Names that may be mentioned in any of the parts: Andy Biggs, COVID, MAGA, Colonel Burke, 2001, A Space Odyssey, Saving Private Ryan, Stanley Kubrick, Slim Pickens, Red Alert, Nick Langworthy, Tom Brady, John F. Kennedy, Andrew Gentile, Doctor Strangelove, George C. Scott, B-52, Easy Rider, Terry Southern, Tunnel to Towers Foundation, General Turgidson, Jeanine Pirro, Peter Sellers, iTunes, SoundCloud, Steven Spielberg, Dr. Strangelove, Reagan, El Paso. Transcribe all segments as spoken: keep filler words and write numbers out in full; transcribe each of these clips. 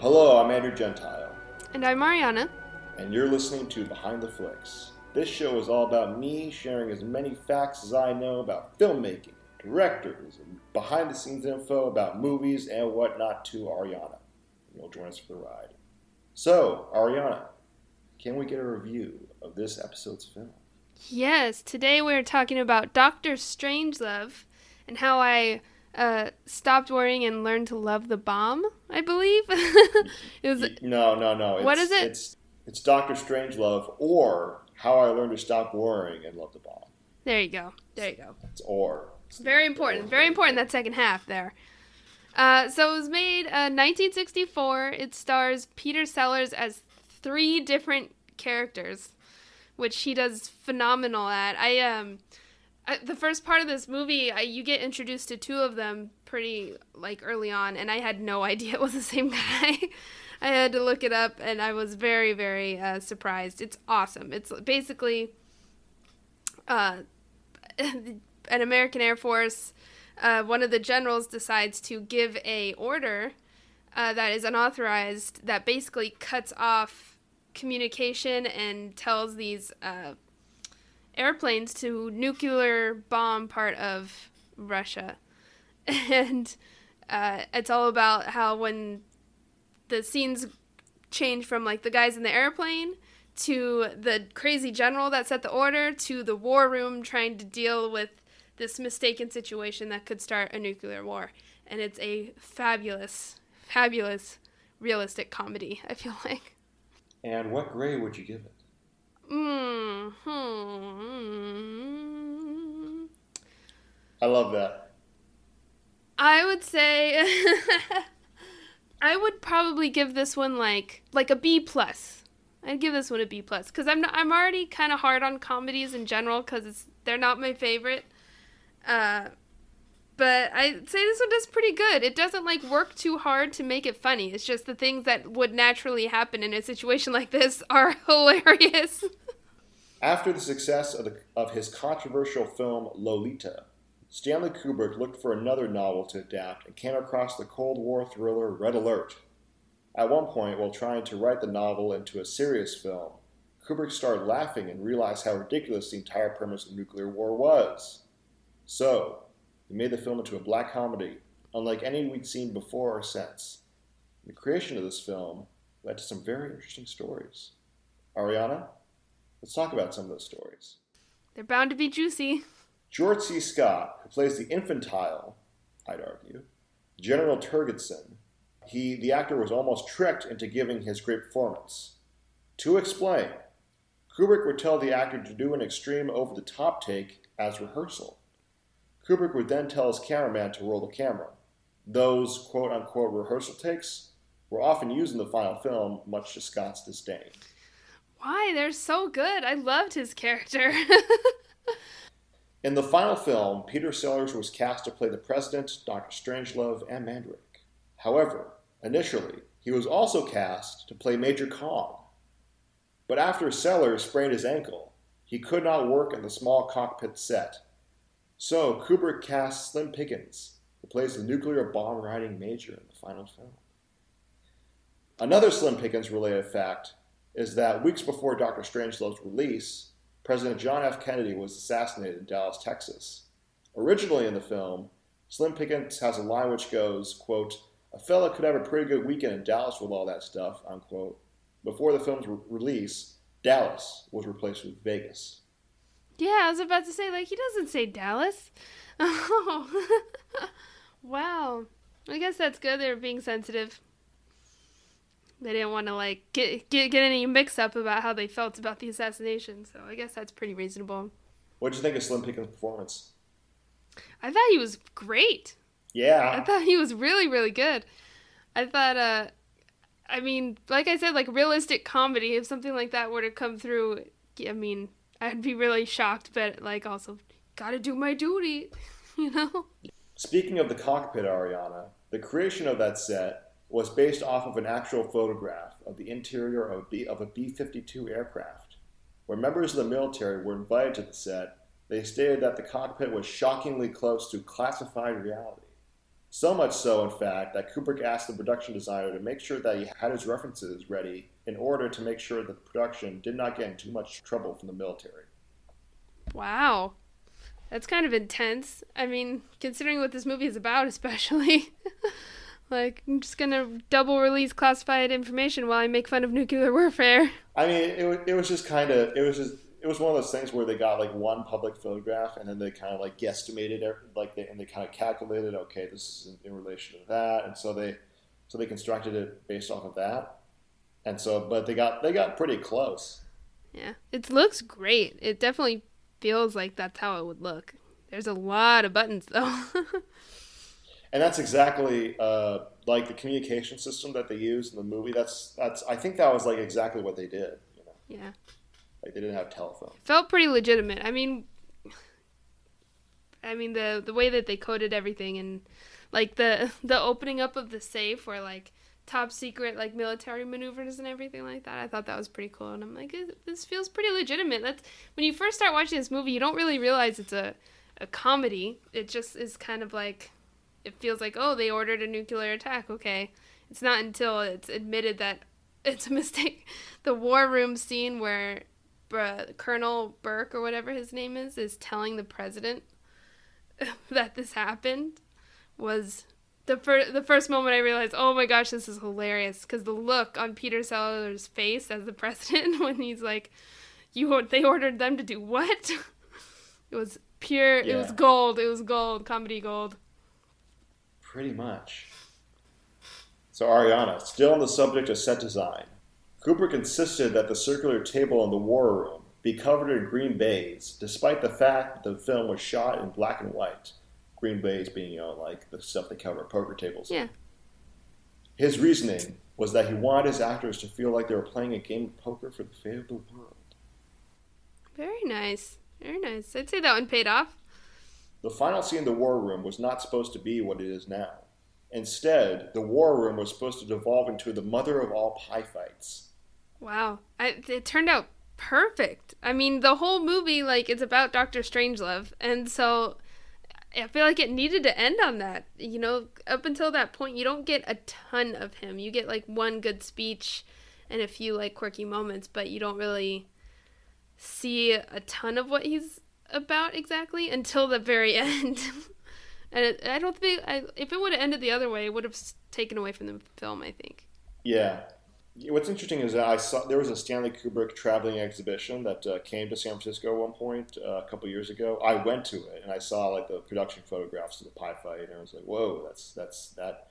Hello, I'm Andrew Gentile. And I'm Mariana. And you're listening to Behind the Flicks. This show is all about me sharing as many facts as I know about filmmaking, directors, and behind-the-scenes info about movies and whatnot to Ariana. You'll join us for the ride. So, Ariana, can we get a review of this episode's film? Yes, today we're talking about Doctor Strangelove and how I uh, stopped worrying and learned to love the bomb, I believe. It was, no, no, no. It's, what is it? It's, it's Doctor Strangelove or How I Learned to Stop Worrying and Love the Bomb. There you go. There you go. It's or. It's very important. Or. Very important, that second half there. Uh, so it was made uh, nineteen sixty-four. It stars Peter Sellers as three different characters, which he does phenomenal at. I um, I, the first part of this movie, I, you get introduced to two of them pretty like early on, and I had no idea it was the same guy. I had to look it up, and I was very, very uh, surprised. It's awesome. It's basically uh, an American Air Force. Uh, one of the generals decides to give a order uh, that is unauthorized that basically cuts off communication and tells these uh, airplanes to nuclear bomb part of Russia. And uh, it's all about how when the scenes change from like the guys in the airplane to the crazy general that set the order to the war room trying to deal with this mistaken situation that could start a nuclear war. And it's a fabulous, fabulous, realistic comedy, I feel like. And what grade would you give it? Mm-hmm. I love that. I would say... I would probably give this one, like, like a B+. I'd give this one a B+. Because I'm, I'm already kind of hard on comedies in general because they're not my favorite. Uh, but I'd say this one does pretty good. It doesn't, like, work too hard to make it funny. It's just the things that would naturally happen in a situation like this are hilarious. After the success of, the, of his controversial film Lolita, Stanley Kubrick looked for another novel to adapt and came across the Cold War thriller Red Alert. At one point, while trying to write the novel into a serious film, Kubrick started laughing and realized how ridiculous the entire premise of nuclear war was. So, he made the film into a black comedy, unlike any we'd seen before or since. The creation of this film led to some very interesting stories. Ariana, let's talk about some of those stories. They're bound to be juicy. George C. Scott, who plays the infantile, I'd argue, General Turgidson, he, the actor was almost tricked into giving his great performance. To explain, Kubrick would tell the actor to do an extreme over-the-top take as rehearsal. Kubrick would then tell his cameraman to roll the camera. Those quote-unquote rehearsal takes were often used in the final film, much to Scott's disdain. Why? They're so good. I loved his character. In the final film, Peter Sellers was cast to play the President, Doctor Strangelove, and Mandrake. However, initially, he was also cast to play Major Kong. But after Sellers sprained his ankle, he could not work in the small cockpit set. So, Kubrick cast Slim Pickens, who plays the nuclear bomb-riding major in the final film. Another Slim Pickens-related fact is that weeks before Doctor Strangelove's release, President John F. Kennedy was assassinated in Dallas, Texas. Originally in the film, Slim Pickens has a line which goes, quote, "A fella could have a pretty good weekend in Dallas with all that stuff," unquote. Before the film's re- release, Dallas was replaced with Vegas. Yeah, I was about to say, like, he doesn't say Dallas. Oh, wow. I guess that's good. They were being sensitive. They didn't want to, like, get, get get any mix-up about how they felt about the assassination, so I guess that's pretty reasonable. What did you think of Slim Pickens' performance? I thought he was great. Yeah. I thought he was really, really good. I thought, uh, I mean, like I said, like, realistic comedy, if something like that were to come through, I mean... I'd be really shocked, but, like, also, gotta do my duty, you know? Speaking of the cockpit, Ariana, the creation of that set was based off of an actual photograph of the interior of a, B- of a B fifty-two aircraft. When members of the military were invited to the set, they stated that the cockpit was shockingly close to classified reality. So much so, in fact, that Kubrick asked the production designer to make sure that he had his references ready in order to make sure the production did not get in too much trouble from the military. Wow. That's kind of intense. I mean, considering what this movie is about, especially. Like, I'm just going to double release classified information while I make fun of nuclear warfare. I mean, it was, it was just kind of, it was just, it was one of those things where they got like one public photograph and then they kind of like guesstimated it, like they, and they kind of calculated, okay, this is in, in relation to that. And so they, so they constructed it based off of that. And so, but they got, they got pretty close. Yeah. It looks great. It definitely feels like that's how it would look. There's a lot of buttons though. And that's exactly uh, like the communication system that they used in the movie. That's that's. I think that was like exactly what they did. You know? Yeah. Like they didn't have telephone. Felt pretty legitimate. I mean, I mean the the way that they coded everything and like the the opening up of the safe where like top secret like military maneuvers and everything like that. I thought that was pretty cool. And I'm like, this feels pretty legitimate. That's when you first start watching this movie, you don't really realize it's a a comedy. It just is kind of like. It feels like, oh, they ordered a nuclear attack. Okay. It's not until it's admitted that it's a mistake. The war room scene where uh, Colonel Burke or whatever his name is, is telling the president that this happened was the, fir- the first moment I realized, oh my gosh, this is hilarious. Because the look on Peter Sellers' face as the president when he's like, "You they ordered them to do what?" It was pure, yeah. It was gold. It was gold, comedy gold. Pretty much. So Ariana, still on the subject of set design, Kubrick insisted that the circular table in the war room be covered in green baize, despite the fact that the film was shot in black and white. Green baize being, you know, like the stuff they cover poker tables. Yeah. His reasoning was that he wanted his actors to feel like they were playing a game of poker for the fate of the world. Very nice. Very nice. I'd say that one paid off. The final scene in the war room was not supposed to be what it is now. Instead, the war room was supposed to devolve into the mother of all pie fights. Wow. I, it turned out perfect. I mean, the whole movie, like, it's about Doctor Strangelove. And so I feel like it needed to end on that. You know, up until that point, you don't get a ton of him. You get, like, one good speech and a few, like, quirky moments, but you don't really see a ton of what he's about exactly until the very end. And it, I don't think I, if it would have ended the other way, it would have taken away from the film, I think. Yeah. What's interesting is that I saw there was a Stanley Kubrick traveling exhibition that uh, came to San Francisco at one point uh, a couple years ago. I went to it and I saw like the production photographs of the pie fight and I was like, whoa, that's that's that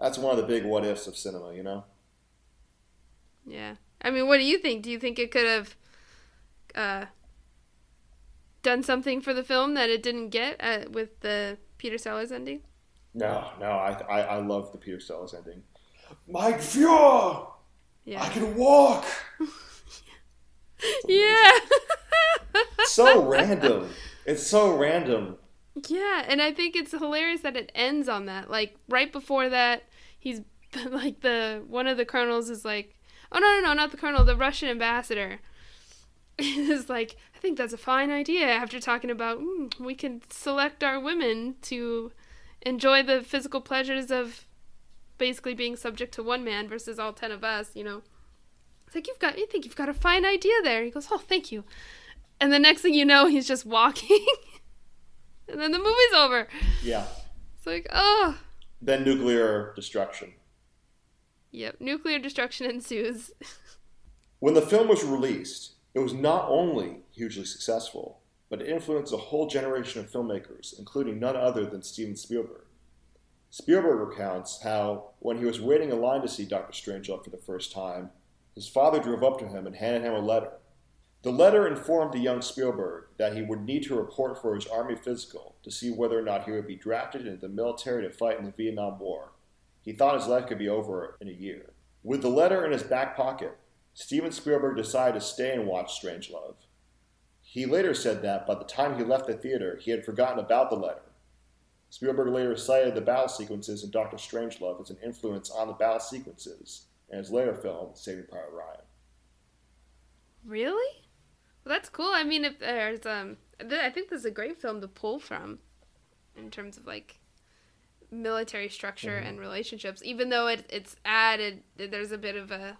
that's one of the big what ifs of cinema, you know? Yeah. I mean, what do you think? Do you think it could have uh done something for the film that it didn't get uh, with the Peter Sellers ending? No, no, I I, I love the Peter Sellers ending. Mike Fuhrer! Yeah. I can walk! Yeah! So random. It's so random. Yeah, and I think it's hilarious that it ends on that. Like, right before that, he's, like, the one of the colonels is like, oh, no, no, no, not the colonel, the Russian ambassador. Is like, I think that's a fine idea after talking about mm, we can select our women to enjoy the physical pleasures of basically being subject to one man versus all ten of us, you know. It's like, you've got, you think you've got a fine idea there. He goes, oh, thank you. And the next thing you know, he's just walking. And then the movie's over. Yeah. It's like, oh. Then nuclear destruction. Yep, nuclear destruction ensues. When the film was released, it was not only hugely successful, but it influenced a whole generation of filmmakers, including none other than Steven Spielberg. Spielberg recounts how, when he was waiting in line to see Doctor Strangelove for the first time, his father drove up to him and handed him a letter. The letter informed the young Spielberg that he would need to report for his Army physical to see whether or not he would be drafted into the military to fight in the Vietnam War. He thought his life could be over in a year. With the letter in his back pocket, Steven Spielberg decided to stay and watch Strangelove. He later said that by the time he left the theater, he had forgotten about the letter. Spielberg later cited the battle sequences in Doctor Strangelove as an influence on the battle sequences in his later film, Saving Private Ryan. Really? Well, that's cool. I mean, if there's um, I think this is a great film to pull from in terms of like military structure mm-hmm. and relationships, even though it, it's added, there's a bit of a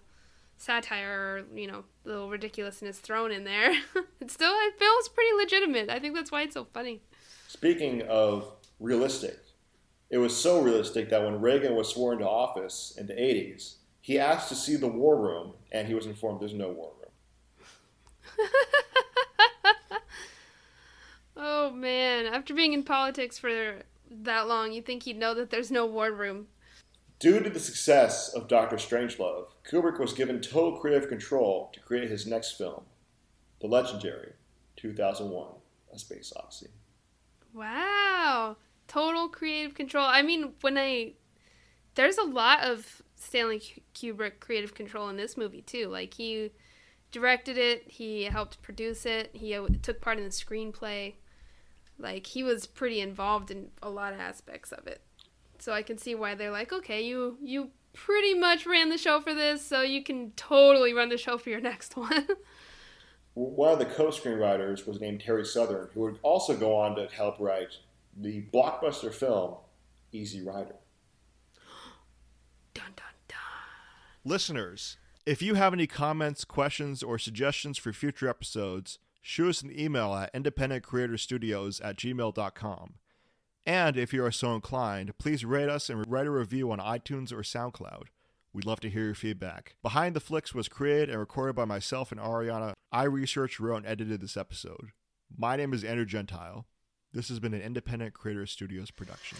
satire, you know, little ridiculousness thrown in there. It still, it feels pretty legitimate. I think that's why it's so funny. Speaking of realistic, it was so realistic that when Reagan was sworn to office in the eighties, he asked to see the war room, and he was informed there's no war room. Oh, man. After being in politics for that long, you'd think he'd know that there's no war room. Due to the success of Doctor Strangelove, Kubrick was given total creative control to create his next film, the legendary two thousand one, A Space Odyssey. Wow. Total creative control. I mean, when I... There's a lot of Stanley Kubrick creative control in this movie, too. Like, he directed it. He helped produce it. He took part in the screenplay. Like, he was pretty involved in a lot of aspects of it. So I can see why they're like, okay, you you pretty much ran the show for this, so you can totally run the show for your next one. One of the co-screenwriters was named Terry Southern, who would also go on to help write the blockbuster film Easy Rider. Dun, dun, dun. Listeners, if you have any comments, questions, or suggestions for future episodes, shoot us an email at independent creator studios at gmail dot com. And if you are so inclined, please rate us and write a review on iTunes or SoundCloud. We'd love to hear your feedback. Behind the Flicks was created and recorded by myself and Ariana. I researched, wrote, and edited this episode. My name is Andrew Gentile. This has been an Independent Creator Studios production.